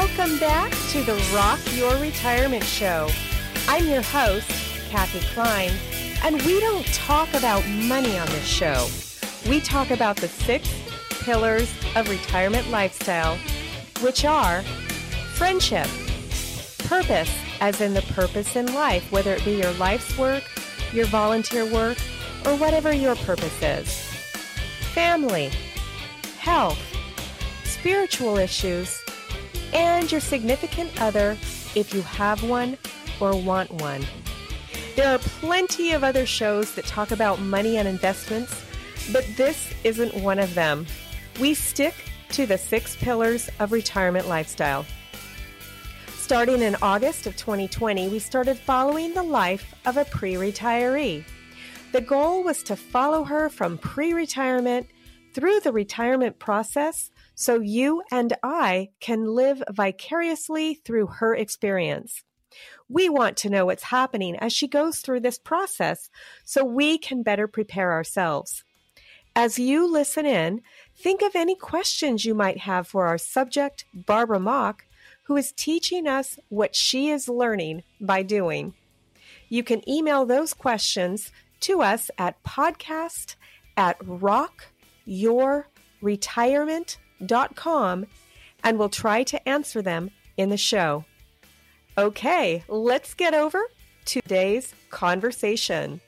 Welcome back to the Rock Your Retirement Show. I'm your host, Kathy Klein, and we don't talk about money on this show. We talk about the 6 pillars of retirement lifestyle, which are friendship, purpose, as in the purpose in life, whether it be your life's work, your volunteer work, or whatever your purpose is, family, health, spiritual issues, and your significant other if you have one or want one. There are plenty of other shows that talk about money and investments, but this isn't one of them. We stick to the 6 pillars of retirement lifestyle. Starting in August of 2020, we started following the life of a pre-retiree. The goal was to follow her from pre-retirement through the retirement process so you and I can live vicariously through her experience. We want to know what's happening as she goes through this process so we can better prepare ourselves. As you listen in, think of any questions you might have for our subject, Barbara Mock, who is teaching us what she is learning by doing. You can email those questions to us at podcast@rockyourretirement.com, and we'll try to answer them in the show. Okay, let's get over to today's conversation.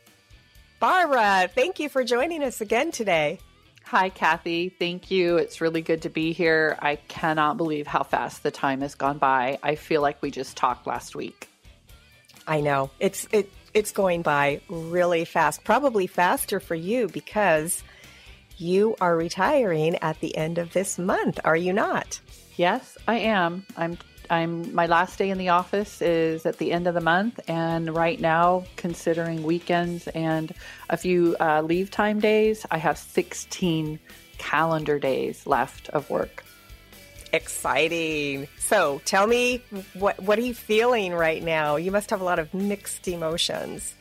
Barbara, thank you for joining us again today. Hi, Kathy. Thank you. It's really good to be here. I cannot believe how fast the time has gone by. I feel like we just talked last week. I know. It's going by really fast, probably faster for you because you are retiring at the end of this month, are you not? Yes, I am. I'm my last day in the office is at the end of the month, and right now, considering weekends and a few leave time days, I have 16 calendar days left of work. Exciting. So tell me, what are you feeling right now? You must have a lot of mixed emotions.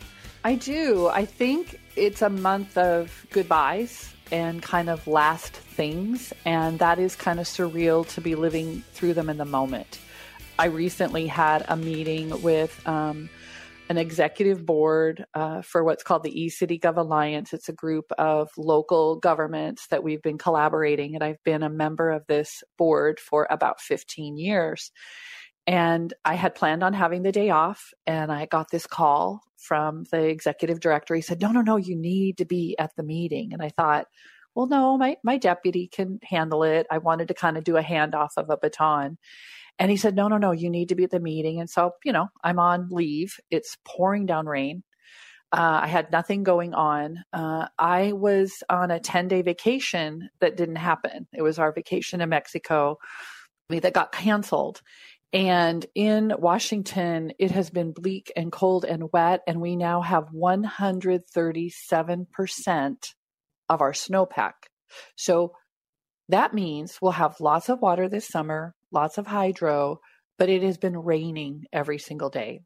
I do. I think it's a month of goodbyes and kind of last things, and that is kind of surreal to be living through them in the moment. I recently had a meeting with an executive board for what's called the eCityGov Alliance. It's a group of local governments that we've been collaborating, and I've been a member of this board for about 15 years. And I had planned on having the day off, and I got this call from the executive director. He said, no, you need to be at the meeting. And I thought, well, no, my deputy can handle it. I wanted to kind of do a handoff of a baton. And he said, no, you need to be at the meeting. And so, I'm on leave. It's pouring down rain. I had nothing going on. I was on a 10-day vacation that didn't happen. It was our vacation in Mexico that got canceled. And in Washington, it has been bleak and cold and wet. And we now have 137% of our snowpack. So that means we'll have lots of water this summer, lots of hydro, but it has been raining every single day.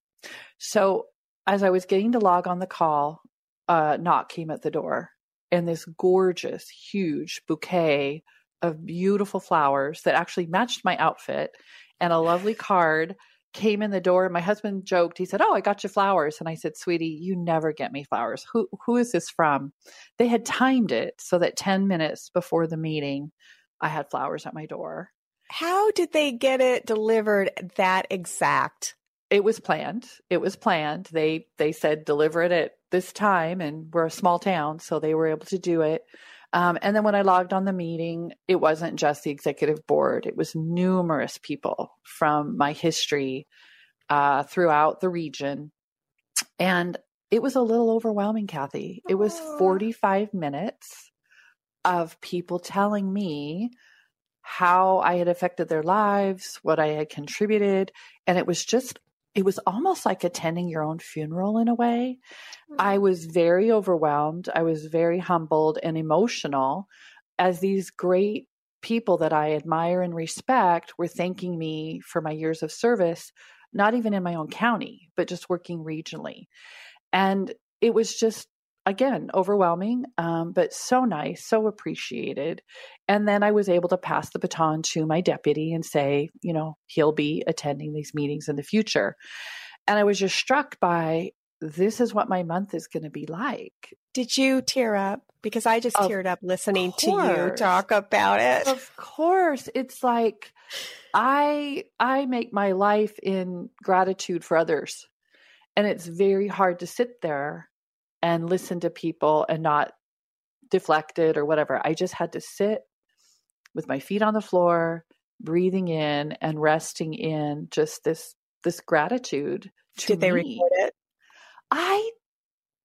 So as I was getting to log on the call, a knock came at the door, and this gorgeous, huge bouquet of beautiful flowers that actually matched my outfit and a lovely card came in the door. My husband joked. He said, "Oh, I got you flowers." And I said, "Sweetie, you never get me flowers. Who is this from?" They had timed it so that 10 minutes before the meeting, I had flowers at my door. How did they get it delivered that exact? It was planned. They said, deliver it at this time. And we're a small town, so they were able to do it. And then when I logged on the meeting, it wasn't just the executive board. It was numerous people from my history throughout the region. And it was a little overwhelming, Kathy. It was 45 minutes of people telling me how I had affected their lives, what I had contributed. And it was almost like attending your own funeral in a way. I was very overwhelmed. I was very humbled and emotional as these great people that I admire and respect were thanking me for my years of service, not even in my own county, but just working regionally. And it was just again, overwhelming, but so nice, so appreciated. And then I was able to pass the baton to my deputy and say, you know, he'll be attending these meetings in the future. And I was just struck by, this is what my month is going to be like. Did you tear up? Because I just teared up listening to you talk about it. Of course. It's like, I make my life in gratitude for others. And it's very hard to sit there and listen to people and not deflect it or whatever. I just had to sit with my feet on the floor, breathing in and resting in just this gratitude to me. Did they record it? I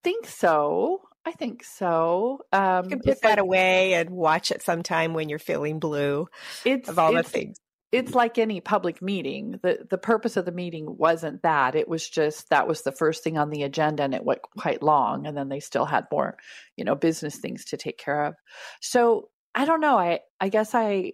think so. You can put that away and watch it sometime when you're feeling blue of all the things. It's like any public meeting. The purpose of the meeting wasn't that. It was just, that was the first thing on the agenda, and it went quite long. And then they still had more, you know, business things to take care of. So I don't know. I guess I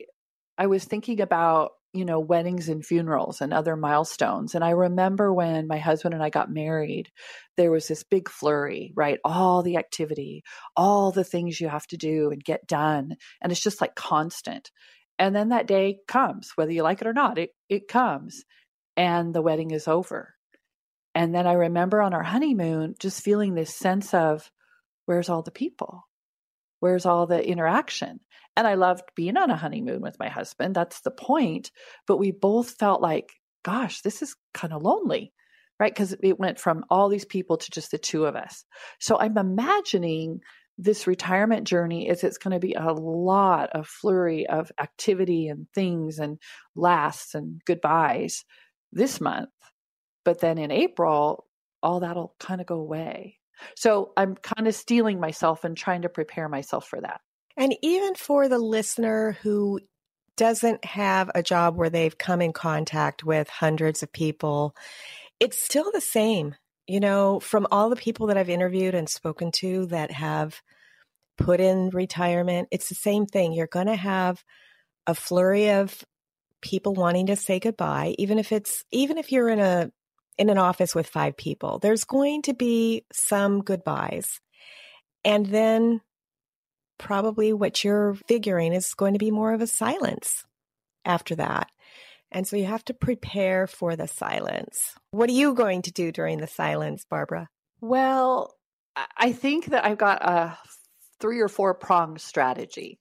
was thinking about, you know, weddings and funerals and other milestones. And I remember when my husband and I got married, there was this big flurry, right? All the activity, all the things you have to do and get done. And it's just like constant. And then that day comes, whether you like it or not, it comes, and the wedding is over. And then I remember on our honeymoon, just feeling this sense of, where's all the people? Where's all the interaction? And I loved being on a honeymoon with my husband. That's the point. But we both felt like, gosh, this is kind of lonely, right? Because it went from all these people to just the two of us. So I'm imagining this retirement journey is, it's going to be a lot of flurry of activity and things and lasts and goodbyes this month. But then in April, all that'll kind of go away. So I'm kind of stealing myself and trying to prepare myself for that. And even for the listener who doesn't have a job where they've come in contact with hundreds of people, it's still the same. You know, from all the people that I've interviewed and spoken to that have put in retirement, it's the same thing. You're going to have a flurry of people wanting to say goodbye, even if you're in an office with five people, there's going to be some goodbyes. And then probably what you're figuring is going to be more of a silence after that. And so you have to prepare for the silence. What are you going to do during the silence, Barbara? Well, I think that I've got a 3 or 4 pronged strategy.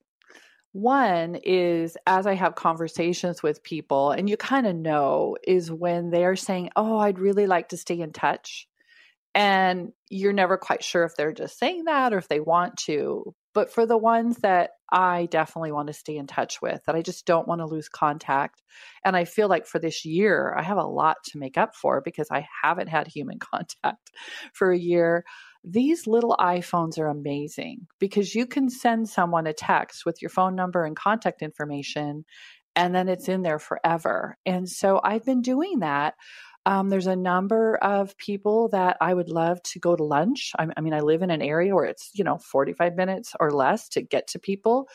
One is, as I have conversations with people, and you kind of know, is when they are saying, oh, I'd really like to stay in touch. And you're never quite sure if they're just saying that or if they want to. But for the ones that I definitely want to stay in touch with, that I just don't want to lose contact. And I feel like for this year, I have a lot to make up for because I haven't had human contact for a year. These little iPhones are amazing because you can send someone a text with your phone number and contact information, and then it's in there forever. And so I've been doing that. There's a number of people that I would love to go to lunch. I mean, I live in an area where it's, you know, 45 minutes or less to get to people,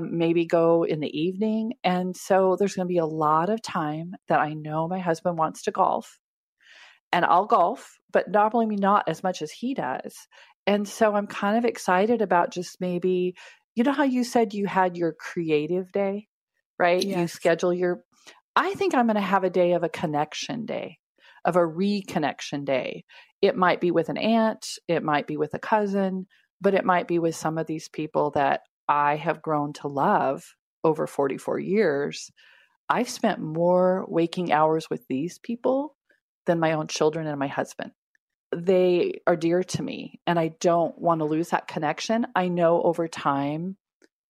maybe go in the evening. And so there's going to be a lot of time that I know my husband wants to golf, and I'll golf, but normally not as much as he does. And so I'm kind of excited about just maybe, you know how you said you had your creative day, right? Yes. You schedule your, I think I'm going to have a day of a connection day, of a reconnection day. It might be with an aunt, it might be with a cousin, but it might be with some of these people that I have grown to love over 44 years. I've spent more waking hours with these people than my own children and my husband. They are dear to me, and I don't want to lose that connection. I know over time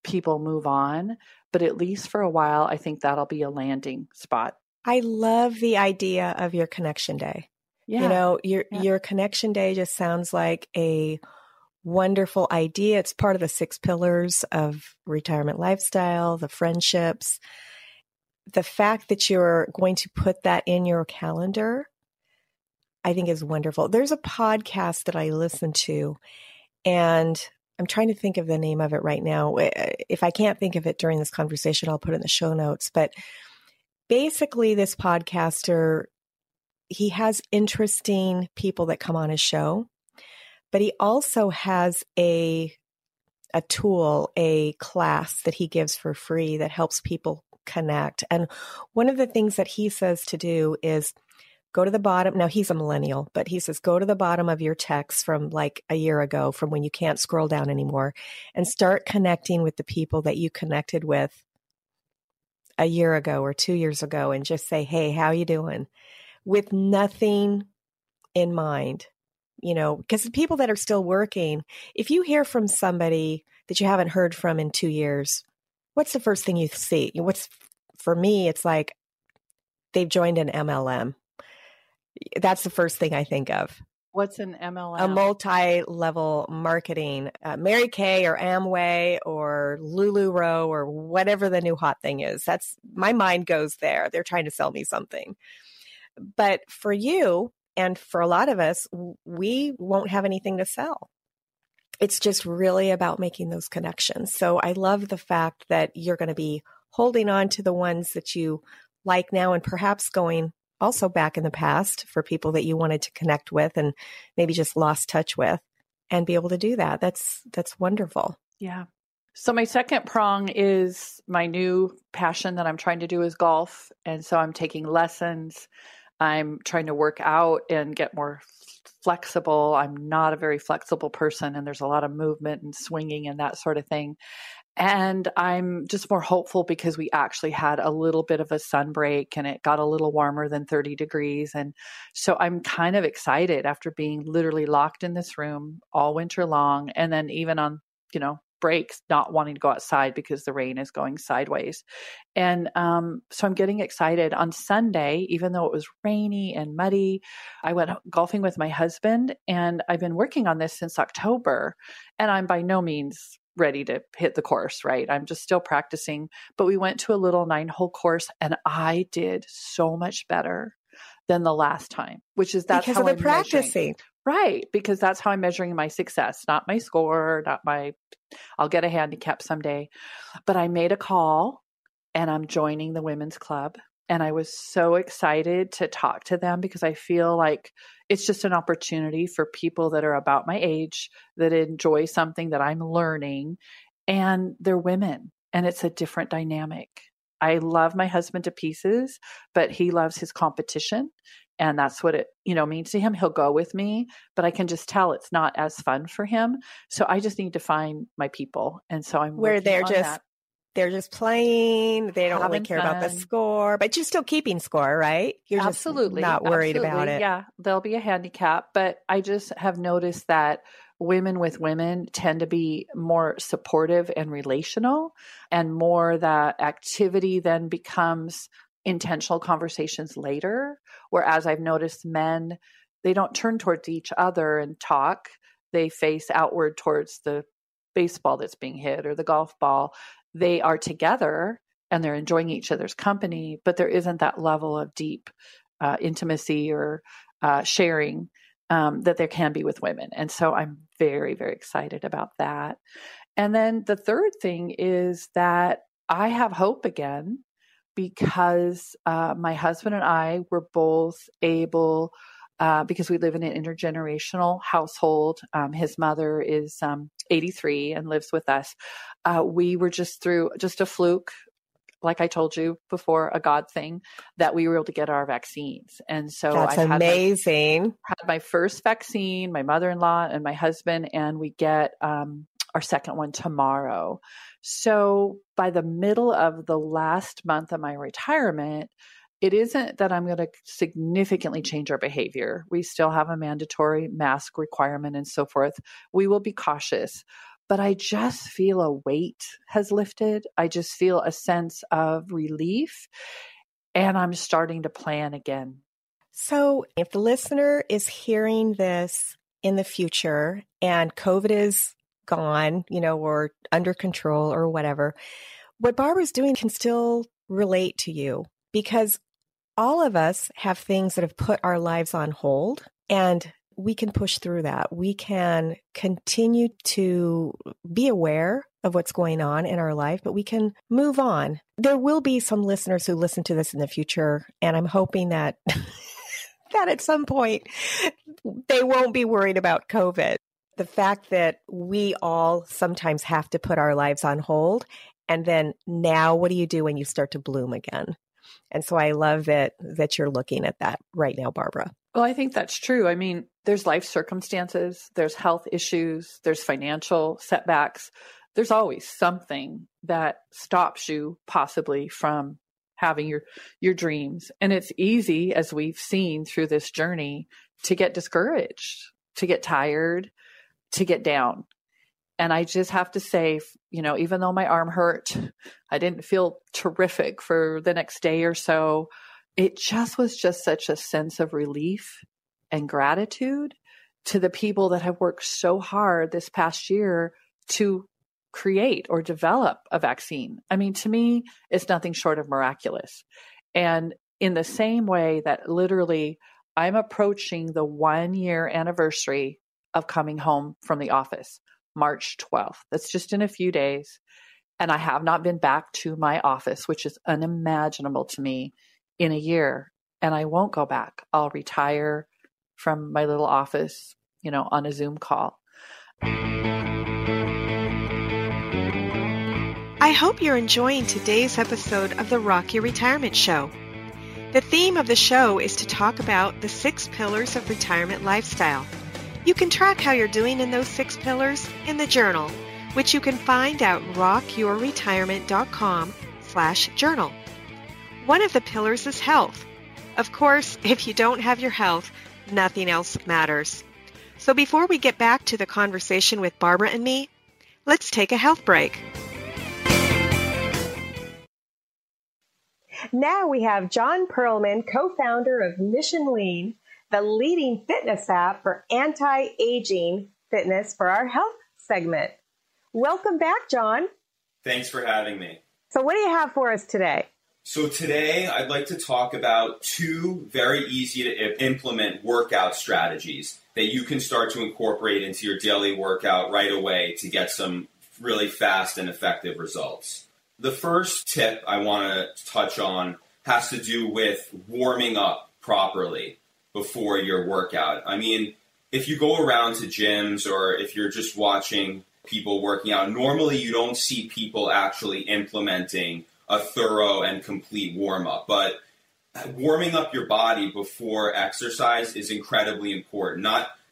people move on, but at least for a while, I think that'll be a landing spot. I love the idea of your connection day. Yeah. You know, your connection day just sounds like a wonderful idea. It's part of the 6 pillars of retirement lifestyle, the friendships. The fact that you're going to put that in your calendar, I think is wonderful. There's a podcast that I listen to, and I'm trying to think of the name of it right now. If I can't think of it during this conversation, I'll put it in the show notes. But basically, this podcaster, he has interesting people that come on his show, But he also has a tool, a class that he gives for free that helps people connect. And one of the things that he says to do is go to the bottom. Now, he's a millennial, but he says, go to the bottom of your text from like a year ago, from when you can't scroll down anymore, and start connecting with the people that you connected with a year ago or 2 years ago, and just say, hey, how you doing? With nothing in mind, you know, because the people that are still working, if you hear from somebody that you haven't heard from in 2 years, what's the first thing you see? What's, for me, it's like they've joined an MLM. That's the first thing I think of. What's an MLM? A multi-level marketing, Mary Kay or Amway or LuLaRoe or whatever the new hot thing is. That's, my mind goes there. They're trying to sell me something. But for you and for a lot of us, we won't have anything to sell. It's just really about making those connections. So I love the fact that you're going to be holding on to the ones that you like now, and perhaps going also back in the past for people that you wanted to connect with and maybe just lost touch with, and be able to do that. That's wonderful. Yeah. So my second prong is my new passion that I'm trying to do is golf. And so I'm taking lessons. I'm trying to work out and get more flexible. I'm not a very flexible person, and there's a lot of movement and swinging and that sort of thing. And I'm just more hopeful because we actually had a little bit of a sun break and it got a little warmer than 30 degrees. And so I'm kind of excited after being literally locked in this room all winter long. And then even on, you know, breaks, not wanting to go outside because the rain is going sideways. And so I'm getting excited. On Sunday, even though it was rainy and muddy, I went golfing with my husband, and I've been working on this since October, and I'm by no means ready to hit the course, right? I'm just still practicing, but we went to a little 9-hole course, and I did so much better than the last time, which is that's because how of the I'm practicing. Right. Because that's how I'm measuring my success, not my score, not my, I'll get a handicap someday. But I made a call, and I'm joining the women's club. And I was so excited to talk to them because I feel like it's just an opportunity for people that are about my age that enjoy something that I'm learning, and they're women, and it's a different dynamic. I love my husband to pieces, but he loves his competition. And that's what it, you know, means to him. He'll go with me, but I can just tell it's not as fun for him. So I just need to find my people. And so I'm where they're just playing. They don't really care about the score, but you're still keeping score, right? You're absolutely just not worried about it. Yeah, there'll be a handicap, but I just have noticed that women with women tend to be more supportive and relational, and more that activity then becomes intentional conversations later. Whereas I've noticed men, they don't turn towards each other and talk. They face outward towards the baseball that's being hit or the golf ball. They are together and they're enjoying each other's company, but there isn't that level of deep intimacy or sharing that there can be with women. And so I'm very, very excited about that. And then the third thing is that I have hope again, because my husband and I were both able, because we live in an intergenerational household. His mother is 83 and lives with us. We were just through just a fluke, like I told you before, a God thing, that we were able to get our vaccines. And so that's amazing. Had my first vaccine, my mother-in-law and my husband, and we get our second one tomorrow. So by the middle of the last month of my retirement, it isn't that I'm going to significantly change our behavior. We still have a mandatory mask requirement and so forth. We will be cautious, but I just feel a weight has lifted. I just feel a sense of relief, and I'm starting to plan again. So if the listener is hearing this in the future and COVID is gone, you know, or under control or whatever, what Barbara's doing can still relate to you, because all of us have things that have put our lives on hold, and we can push through that. We can continue to be aware of what's going on in our life, but we can move on. There will be some listeners who listen to this in the future, and I'm hoping that that at some point they won't be worried about COVID. The fact that we all sometimes have to put our lives on hold. And then now what do you do when you start to bloom again? And so I love that you're looking at that right now, Barbara. Well, I think that's true. I mean, there's life circumstances, there's health issues, there's financial setbacks. There's always something that stops you possibly from having your dreams. And it's easy, as we've seen through this journey, to get discouraged, to get tired, to get down. And I just have to say, you know, even though my arm hurt, I didn't feel terrific for the next day or so. It just was just such a sense of relief and gratitude to the people that have worked so hard this past year to create or develop a vaccine. I mean, to me, it's nothing short of miraculous. And in the same way that literally I'm approaching the 1 year anniversary of coming home from the office, March 12th. That's just in a few days. And I have not been back to my office, which is unimaginable to me, in a year. And I won't go back. I'll retire from my little office, you know, on a Zoom call. I hope you're enjoying today's episode of the Rock Your Retirement Show. The theme of the show is to talk about the 6 pillars of retirement lifestyle. You can track how you're doing in those 6 pillars in the journal, which you can find at rockyourretirement.com/journal. One of the pillars is health. Of course, if you don't have your health, nothing else matters. So before we get back to the conversation with Barbara and me, let's take a health break. Now we have John Perlman, co-founder of Mission Lean, the leading fitness app for anti-aging fitness, for our health segment. Welcome back, John. Thanks for having me. So what do you have for us today? So today I'd like to talk about 2 very easy to implement workout strategies that you can start to incorporate into your daily workout right away to get some really fast and effective results. The first tip I want to touch on has to do with warming up properly before your workout. I mean, if you go around to gyms or if you're just watching people working out, normally you don't see people actually implementing a thorough and complete warm-up. But warming up your body before exercise is incredibly important,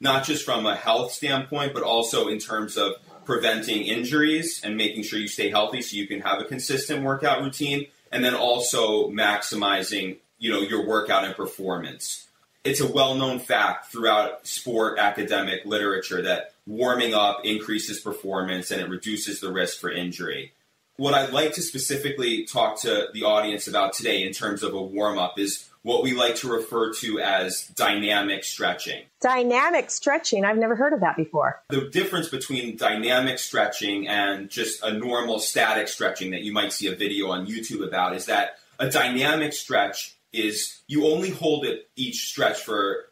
not just from a health standpoint, but also in terms of preventing injuries and making sure you stay healthy so you can have a consistent workout routine, and then also maximizing, you know, your workout and performance. It's a well-known fact throughout sport academic literature that warming up increases performance and it reduces the risk for injury. What I'd like to specifically talk to the audience about today in terms of a warm-up is what we like to refer to as dynamic stretching. Dynamic stretching. I've never heard of that before. The difference between dynamic stretching and just a normal static stretching that you might see a video on YouTube about is that a dynamic stretch is you only hold it each stretch for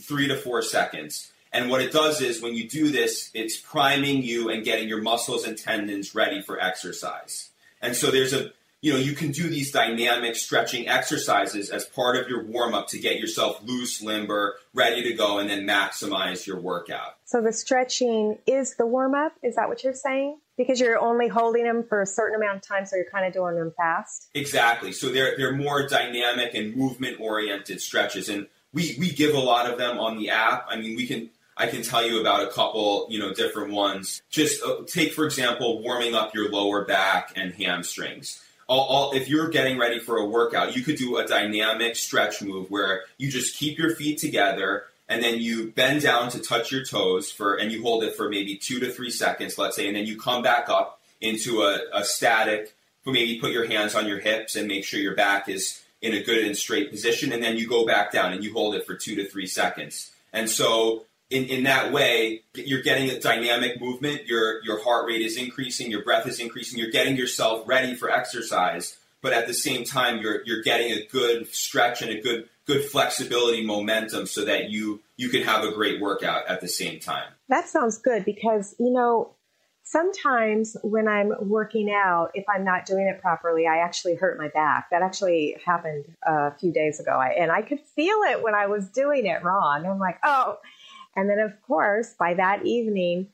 3 to 4 seconds. And what it does is when you do this, it's priming you and getting your muscles and tendons ready for exercise. And so there's a, you know, you can do these dynamic stretching exercises as part of your warm-up to get yourself loose, limber, ready to go, and then maximize your workout. So the stretching is the warm-up? Is that what you're saying? Because you're only holding them for a certain amount of time, so you're kind of doing them fast? Exactly. So they're more dynamic and movement-oriented stretches. And we give a lot of them on the app. I mean, I can tell you about a couple, you know, different ones. Just take, for example, warming up your lower back and hamstrings. If you're getting ready for a workout, you could do a dynamic stretch move where you just keep your feet together and then you bend down to touch your toes and you hold it for maybe 2 to 3 seconds, let's say, and then you come back up into a static, maybe put your hands on your hips and make sure your back is in a good and straight position, and then you go back down and you hold it for 2 to 3 seconds. And so in that way, you're getting a dynamic movement, your heart rate is increasing, your breath is increasing, you're getting yourself ready for exercise, but at the same time, you're getting a good stretch and a good flexibility momentum so that you can have a great workout at the same time. That sounds good because, you know, sometimes when I'm working out, if I'm not doing it properly, I actually hurt my back. That actually happened a few days ago. And I could feel it when I was doing it wrong. I'm like, oh, And then, of course, by that evening,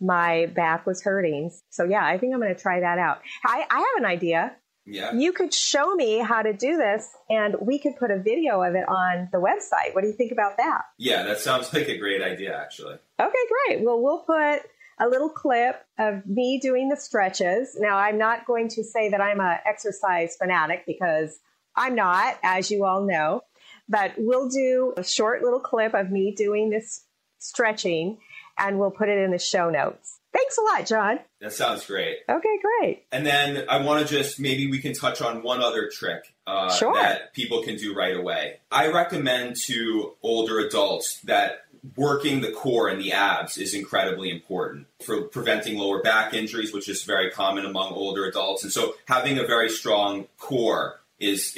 my back was hurting. So, yeah, I think I'm going to try that out. I have an idea. Yeah. You could show me how to do this, and we could put a video of it on the website. What do you think about that? Yeah, that sounds like a great idea, actually. Okay, great. Well, we'll put a little clip of me doing the stretches. Now, I'm not going to say that I'm an exercise fanatic because I'm not, as you all know. But we'll do a short little clip of me doing this stretching, and we'll put it in the show notes. Thanks a lot, John. That sounds great. Okay, great. And then I want to just, maybe we can touch on one other trick that people can do right away. I recommend to older adults that working the core and the abs is incredibly important for preventing lower back injuries, which is very common among older adults. And so having a very strong core is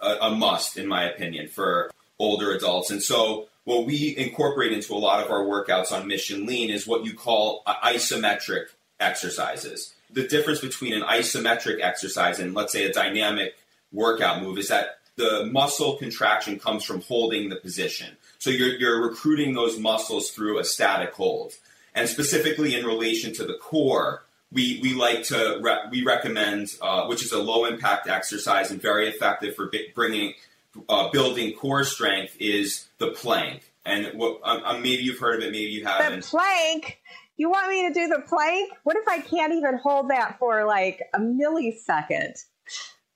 a must, in my opinion, for older adults. And so what we incorporate into a lot of our workouts on Mission Lean is what you call isometric exercises. The difference between an isometric exercise and, let's say, a dynamic workout move is that the muscle contraction comes from holding the position. So you're recruiting those muscles through a static hold. And specifically in relation to the core, we recommend which is a low impact exercise and very effective for building core strength, is the plank. And what maybe you've heard of it, maybe you haven't. The plank? You want me to do the plank? What if I can't even hold that for like a millisecond?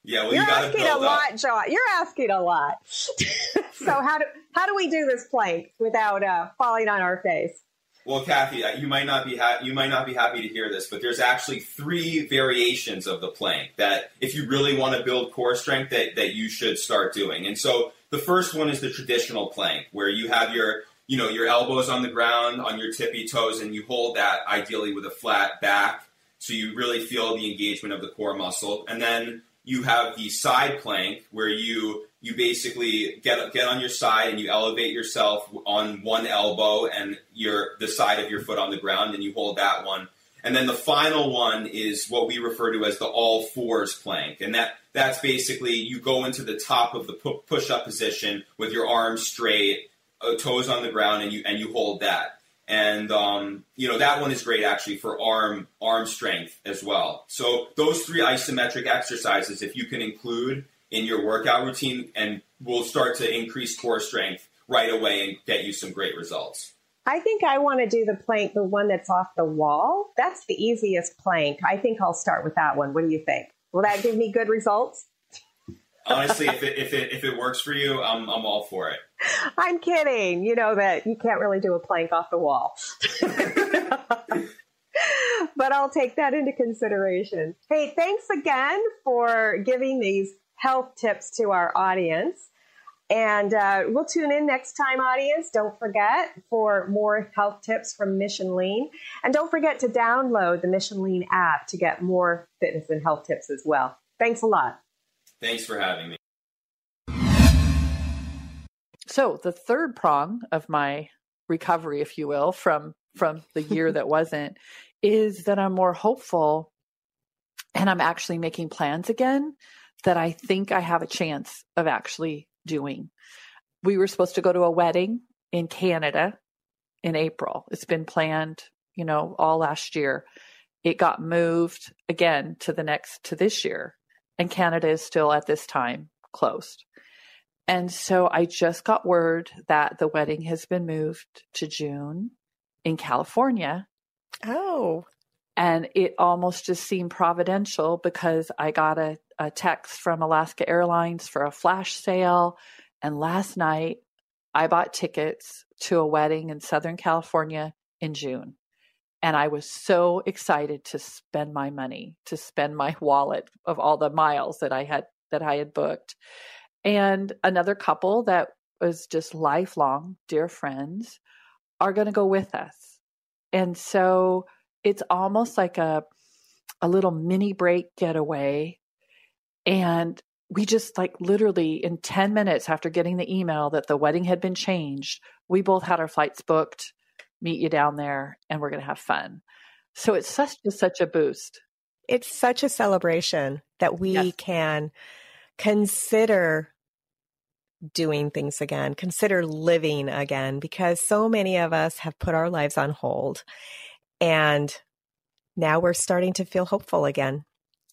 Yeah, well, you're asking a lot, John. You're asking a lot. So how do we do this plank without falling on our face? Well, Kathy, you might not be happy to hear this, but there's actually 3 variations of the plank that, if you really want to build core strength, that you should start doing. And so the first one is the traditional plank, where you have your elbows on the ground, on your tippy toes, and you hold that ideally with a flat back, so you really feel the engagement of the core muscle. And then you have the side plank, where you basically get on your side and you elevate yourself on one elbow and the side of your foot on the ground, and you hold that one. And then the final one is what we refer to as the all fours plank. And that's basically you go into the top of the push-up position with your arms straight, toes on the ground, and you hold that. And, that one is great actually for arm strength as well. So those 3 isometric exercises, if you can include in your workout routine, and we'll start to increase core strength right away and get you some great results. I think I want to do the plank, the one that's off the wall. That's the easiest plank. I think I'll start with that one. What do you think? Will that give me good results? Honestly, if it works for you, I'm all for it. I'm kidding. You know that you can't really do a plank off the wall. But I'll take that into consideration. Hey, thanks again for giving these health tips to our audience. And we'll tune in next time, audience. Don't forget, for more health tips from Mission Lean. And don't forget to download the Mission Lean app to get more fitness and health tips as well. Thanks a lot. Thanks for having me. So the third prong of my recovery, if you will, from the year that wasn't, is that I'm more hopeful, and I'm actually making plans again that I think I have a chance of actually doing. We were supposed to go to a wedding in Canada in April. It's been planned, all last year. It got moved again to this year. And Canada is still at this time closed. And so I just got word that the wedding has been moved to June in California. Oh. And it almost just seemed providential, because I got a text from Alaska Airlines for a flash sale. And last night I bought tickets to a wedding in Southern California in June. And I was so excited to spend my money, to spend my wallet of all the miles that I had booked. And another couple that was just lifelong dear friends are going to go with us. And so it's almost like a little mini break getaway. And we just, like, literally in 10 minutes after getting the email that the wedding had been changed, we both had our flights booked, meet you down there, and we're going to have fun. So it's such a boost. It's such a celebration that we can consider doing things again, consider living again, because so many of us have put our lives on hold and now we're starting to feel hopeful again.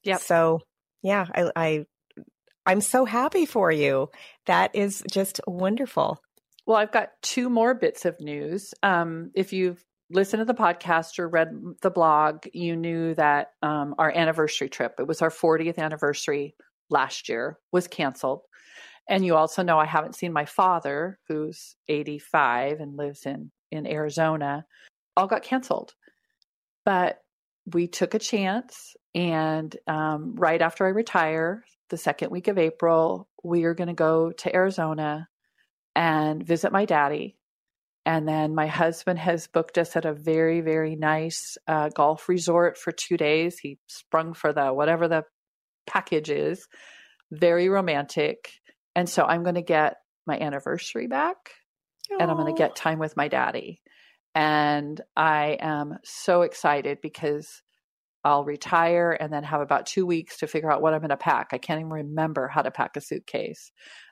Yep. So yeah, I'm so happy for you. That is just wonderful. Well, I've got two more bits of news. If you've listened to the podcast or read the blog, you knew that our anniversary trip, it was our 40th anniversary last year, was canceled. And you also know I haven't seen my father, who's 85 and lives in Arizona. All got canceled. But we took a chance. And right after I retire, the second week of April, we are going to go to Arizona and visit my daddy. And then my husband has booked us at a very, very nice golf resort for 2 days. He sprung for the whatever the package is. Very romantic. And so I'm going to get my anniversary back. Aww. And I'm going to get time with my daddy. And I am so excited because I'll retire and then have about 2 weeks to figure out what I'm going to pack. I can't even remember how to pack a suitcase.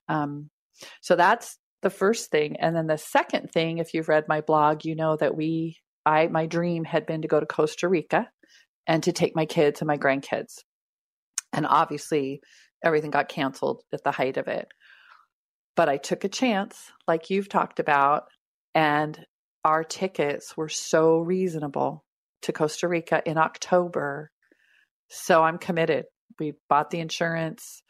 So that's the first thing. And then the second thing, if you've read my blog, you know that my dream had been to go to Costa Rica and to take my kids and my grandkids. And obviously everything got canceled at the height of it. But I took a chance, like you've talked about, and our tickets were so reasonable to Costa Rica in October. So I'm committed. We bought the insurance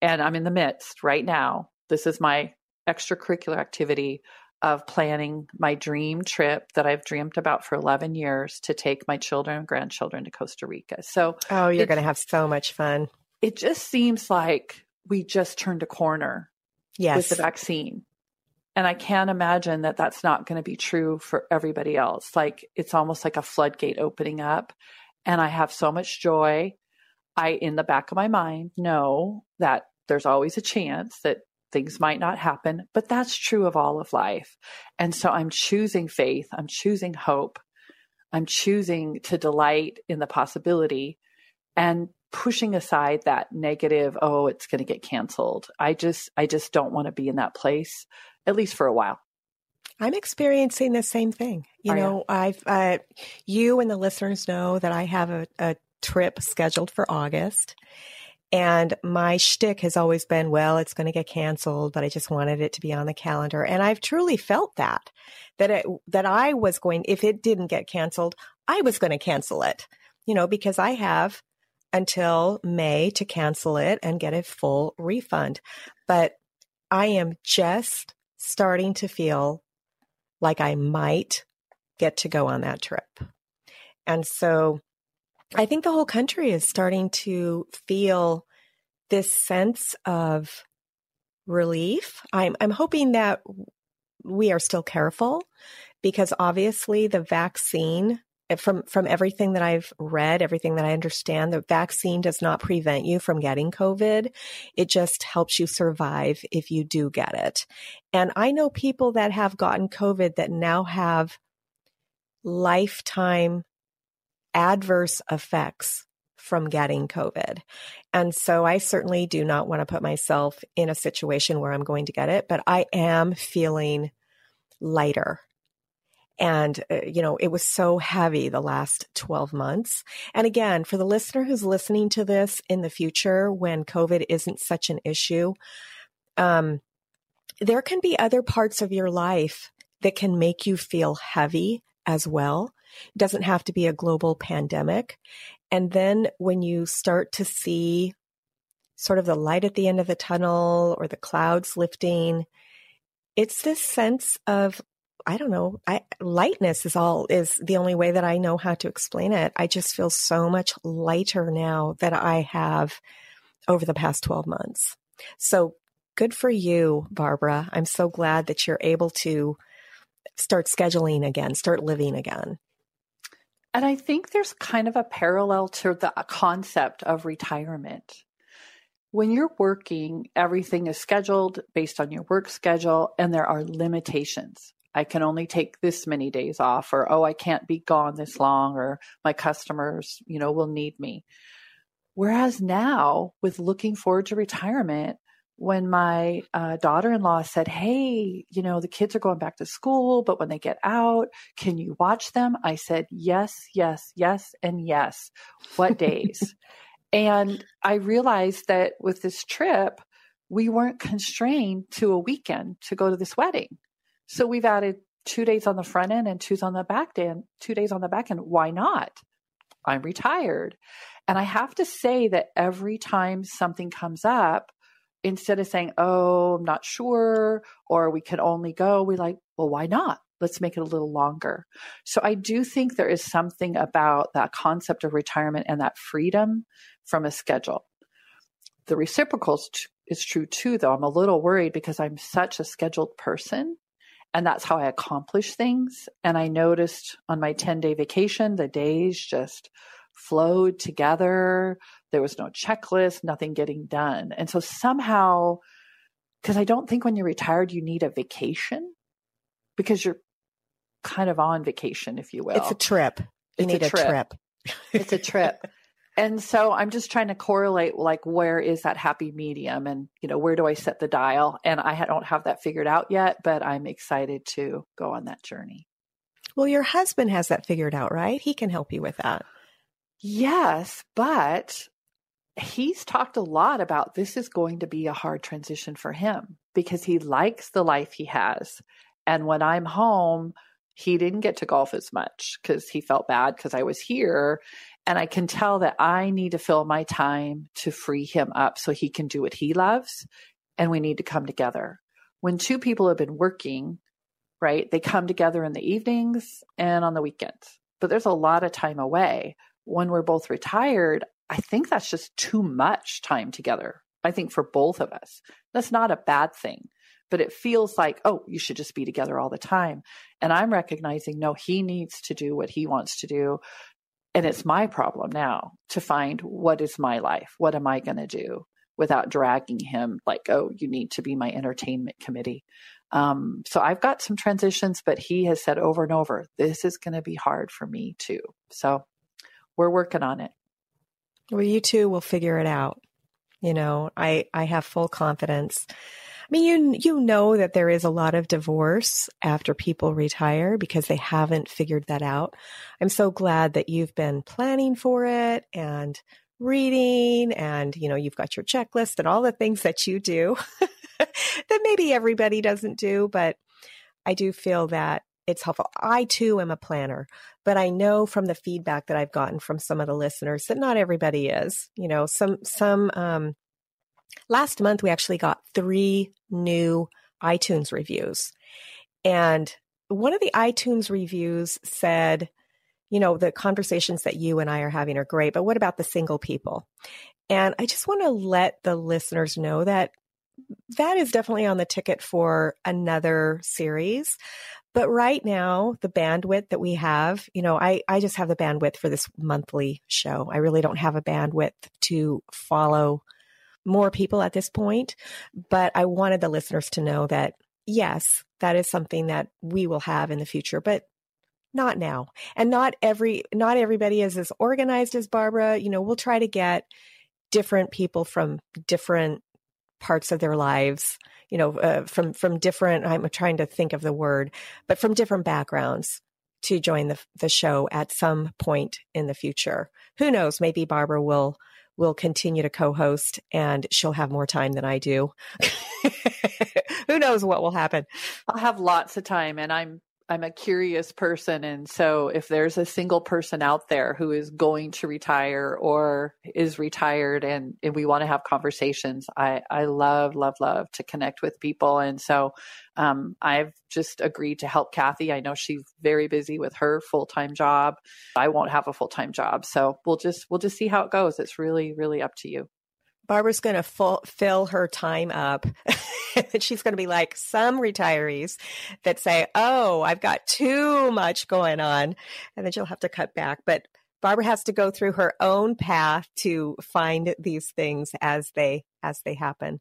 and I'm in the midst right now. This is my extracurricular activity of planning my dream trip that I've dreamt about for 11 years to take my children and grandchildren to Costa Rica. So, oh, you're going to have so much fun. It just seems like we just turned a corner with the vaccine. And I can't imagine that that's not going to be true for everybody else. Like, it's almost like a floodgate opening up. And I have so much joy. I, in the back of my mind, know that there's always a chance that things might not happen, but that's true of all of life. And so I'm choosing faith. I'm choosing hope. I'm choosing to delight in the possibility and pushing aside that negative, oh, it's going to get canceled. I just don't want to be in that place, at least for a while. I'm experiencing the same thing. You and the listeners know that I have a trip scheduled for August. And my shtick has always been, well, it's going to get canceled, but I just wanted it to be on the calendar. And I've truly felt that I was going, if it didn't get canceled, I was going to cancel it, because I have until May to cancel it and get a full refund. But I am just starting to feel like I might get to go on that trip. And so I think the whole country is starting to feel this sense of relief. I'm hoping that we are still careful, because obviously the vaccine, from everything that I've read, everything that I understand, the vaccine does not prevent you from getting COVID. It just helps you survive if you do get it. And I know people that have gotten COVID that now have lifetime adverse effects from getting COVID. And so I certainly do not want to put myself in a situation where I'm going to get it, but I am feeling lighter. And, it was so heavy the last 12 months. And again, for the listener who's listening to this in the future, when COVID isn't such an issue, there can be other parts of your life that can make you feel heavy as well. It doesn't have to be a global pandemic. And then when you start to see sort of the light at the end of the tunnel or the clouds lifting, it's this sense of, lightness is the only way that I know how to explain it. I just feel so much lighter now than I have over the past 12 months. So good for you, Barbara. I'm so glad that you're able to start scheduling again, start living again. And I think there's kind of a parallel to the concept of retirement. When you're working, everything is scheduled based on your work schedule, and there are limitations. I can only take this many days off, or, I can't be gone this long, or my customers, will need me. Whereas now, with looking forward to retirement, when my daughter-in-law said, hey, you know, the kids are going back to school, but when they get out, can you watch them? I said, yes, yes, yes, and yes. What days? And I realized that with this trip, we weren't constrained to a weekend to go to this wedding. So we've added 2 days on the front end and 2 days on the back end. Why not? I'm retired. And I have to say that every time something comes up, instead of saying, oh, I'm not sure, or we can only go, we like, well, why not? Let's make it a little longer. So I do think there is something about that concept of retirement and that freedom from a schedule. The reciprocal is true too, though. I'm a little worried because I'm such a scheduled person, and that's how I accomplish things. And I noticed on my 10-day vacation, the days just flowed together. There was no checklist, nothing getting done. And so somehow, because I don't think when you're retired, you need a vacation because you're kind of on vacation, if you will. It's a trip. You need a trip. It's a trip. And so I'm just trying to correlate, like, where is that happy medium? And, you know, where do I set the dial? And I don't have that figured out yet, but I'm excited to go on that journey. Well, your husband has that figured out, right? He can help you with that. Yes, but he's talked a lot about this is going to be a hard transition for him because he likes the life he has. And when I'm home, he didn't get to golf as much because he felt bad because I was here. And I can tell that I need to fill my time to free him up so he can do what he loves. And we need to come together. When two people have been working, right, they come together in the evenings and on the weekends. But there's a lot of time away. When we're both retired, I think that's just too much time together. I think for both of us, that's not a bad thing, but it feels like, oh, you should just be together all the time. And I'm recognizing, no, he needs to do what he wants to do. And it's my problem now to find what is my life? What am I going to do without dragging him? Like, oh, you need to be my entertainment committee. So I've got some transitions, but he has said over and over, this is going to be hard for me too. So we're working on it. Well, you two will figure it out. You know, I have full confidence. I mean, you know that there is a lot of divorce after people retire because they haven't figured that out. I'm so glad that you've been planning for it and reading and, you know, you've got your checklist and all the things that you do that maybe everybody doesn't do, but I do feel that it's helpful. I too am a planner, but I know from the feedback that I've gotten from some of the listeners that not everybody is, you know, last month we actually got 3 new iTunes reviews. And one of the iTunes reviews said, you know, the conversations that you and I are having are great, but what about the single people? And I just want to let the listeners know that that is definitely on the ticket for another series. But right now, the bandwidth that we have, you know, I just have the bandwidth for this monthly show. I really don't have a bandwidth to follow more people at this point. But I wanted the listeners to know that, yes, that is something that we will have in the future, but not now. And not everybody is as organized as Barbara. You know, we'll try to get different people from different parts of their lives, you know, from different, I'm trying to think of the word, but from different backgrounds to join the show at some point in the future. Who knows? Maybe Barbara will continue to co-host and she'll have more time than I do. Who knows what will happen? I'll have lots of time, and I'm a curious person. And so if there's a single person out there who is going to retire or is retired and we want to have conversations, I love, love, love to connect with people. And so I've just agreed to help Kathy. I know she's very busy with her full-time job. I won't have a full-time job. So we'll just see how it goes. It's really, really up to you. Barbara's going to fill her time up. And she's going to be like some retirees that say, oh, I've got too much going on. And then she'll have to cut back. But Barbara has to go through her own path to find these things as they happen.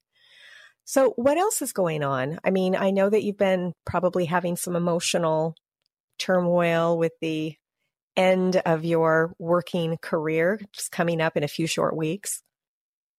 So what else is going on? I mean, I know that you've been probably having some emotional turmoil with the end of your working career just coming up in a few short weeks.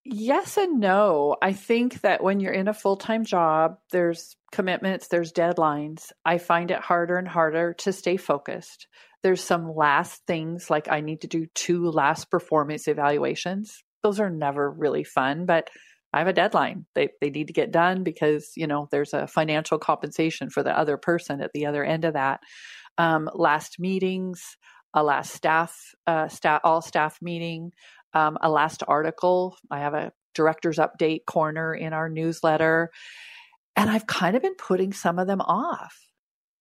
Yes and no. I think that when you're in a full-time job, there's commitments, there's deadlines. I find it harder and harder to stay focused. There's some last things, like I need to do 2 last performance evaluations. Those are never really fun, but I have a deadline. They need to get done because, you know, there's a financial compensation for the other person at the other end of that. Last meetings, a last all staff meeting, a last article. I have a director's update corner in our newsletter, and I've kind of been putting some of them off.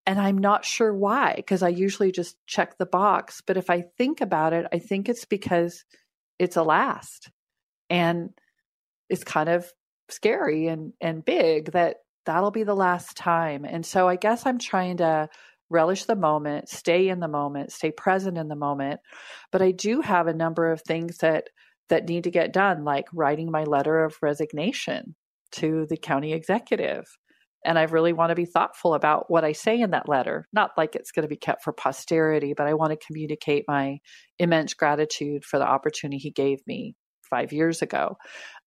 And I'm not sure why, because I usually just check the box. But if I think about it, I think it's because it's a last, and it's kind of scary and big that that'll be the last time. And so I guess I'm trying to relish the moment, stay in the moment, stay present in the moment. But I do have a number of things that need to get done, like writing my letter of resignation to the county executive. And I really want to be thoughtful about what I say in that letter, not like it's going to be kept for posterity, but I want to communicate my immense gratitude for the opportunity he gave me 5 years ago.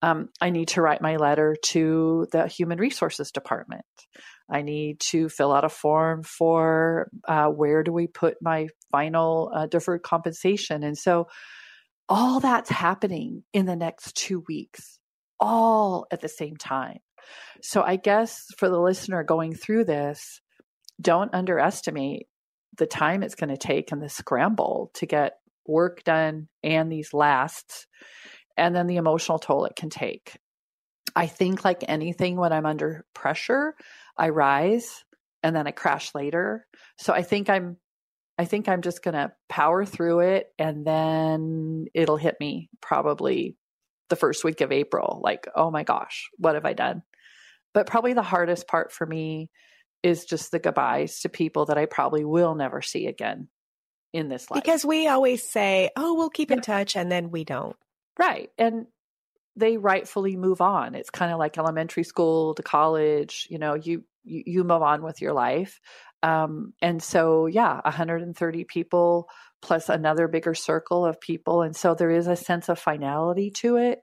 I need to write my letter to the Human Resources Department. I need to fill out a form for where do we put my final deferred compensation. And so all that's happening in the next 2 weeks, all at the same time. So I guess for the listener going through this, don't underestimate the time it's going to take and the scramble to get work done and these lasts, and then the emotional toll it can take. I think like anything, when I'm under pressure, I rise and then I crash later. So I think I'm just going to power through it, and then it'll hit me probably the first week of April, like, oh my gosh, what have I done? But probably the hardest part for me is just the goodbyes to people that I probably will never see again in this life. Because we always say, oh, we'll keep in touch, and then we don't. Right. And they rightfully move on. It's kind of like elementary school to college, you know, you move on with your life. And so, yeah, 130 people plus another bigger circle of people. And so there is a sense of finality to it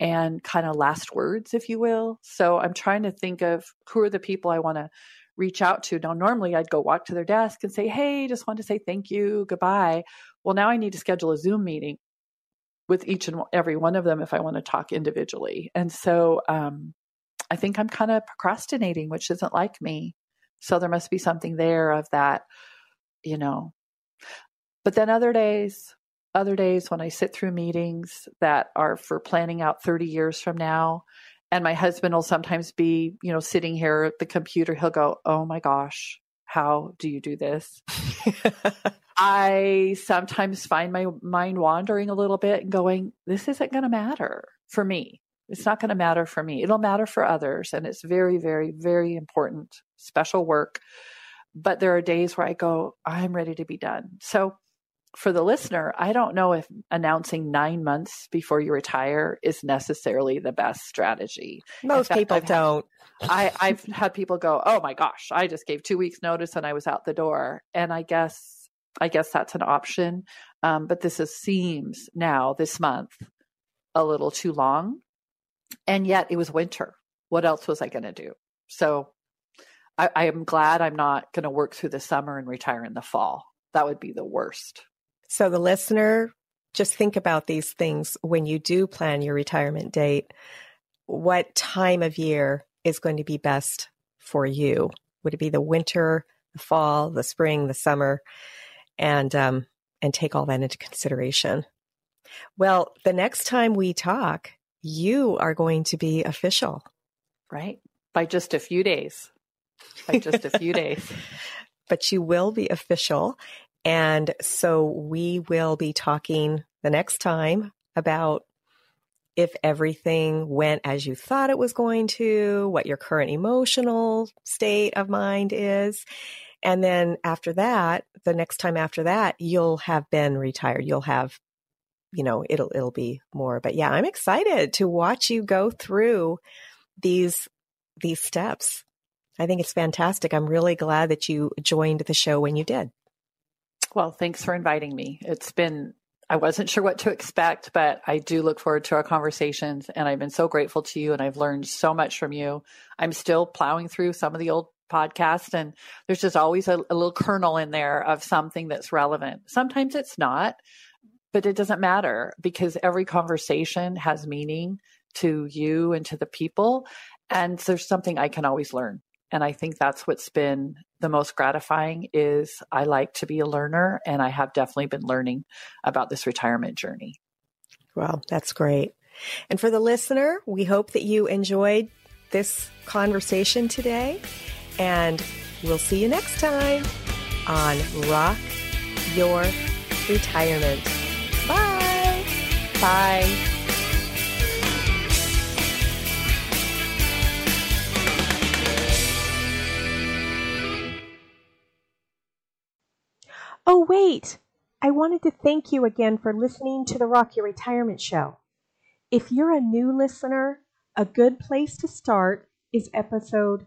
and kind of last words, if you will. So I'm trying to think of who are the people I want to reach out to. Now, normally I'd go walk to their desk and say, hey, just wanted to say thank you, goodbye. Well, now I need to schedule a Zoom meeting with each and every one of them if I want to talk individually. And so I think I'm kind of procrastinating, which isn't like me. So there must be something there of that, you know. But then other days when I sit through meetings that are for planning out 30 years from now, and my husband will sometimes be, you know, sitting here at the computer, he'll go, oh my gosh, how do you do this? I sometimes find my mind wandering a little bit and going, this isn't going to matter for me. It's not going to matter for me. It'll matter for others. And it's very, very, very important, special work. But there are days where I go, I'm ready to be done. So for the listener, I don't know if announcing 9 months before you retire is necessarily the best strategy. Most people don't. I've had people go, oh my gosh, I just gave 2 weeks notice and I was out the door. And I guess that's an option. But seems now this month a little too long. And yet it was winter. What else was I going to do? So I am glad I'm not going to work through the summer and retire in the fall. That would be the worst. So the listener, just think about these things when you do plan your retirement date. What time of year is going to be best for you? Would it be the winter, the fall, the spring, the summer? And take all that into consideration. Well, the next time we talk, you are going to be official, right? By just a few days. But you will be official. And so we will be talking the next time about if everything went as you thought it was going to, what your current emotional state of mind is. And then after that, the next time after that, you'll have been retired. You'll have, you know, it'll be more. But yeah, I'm excited to watch you go through these steps. I think it's fantastic. I'm really glad that you joined the show when you did. Well, thanks for inviting me. It's been I wasn't sure what to expect, but I do look forward to our conversations, and I've been so grateful to you, and I've learned so much from you. I'm still plowing through some of the old podcasts, and there's just always a little kernel in there of something that's relevant. Sometimes it's not, but it doesn't matter because every conversation has meaning to you and to the people, and there's something I can always learn. And I think that's what's been the most gratifying is I like to be a learner, and I have definitely been learning about this retirement journey. Well, that's great. And for the listener, we hope that you enjoyed this conversation today, and we'll see you next time on Rock Your Retirement. Bye. Bye. Oh, wait, I wanted to thank you again for listening to the Rock Your Retirement Show. If you're a new listener, a good place to start is episode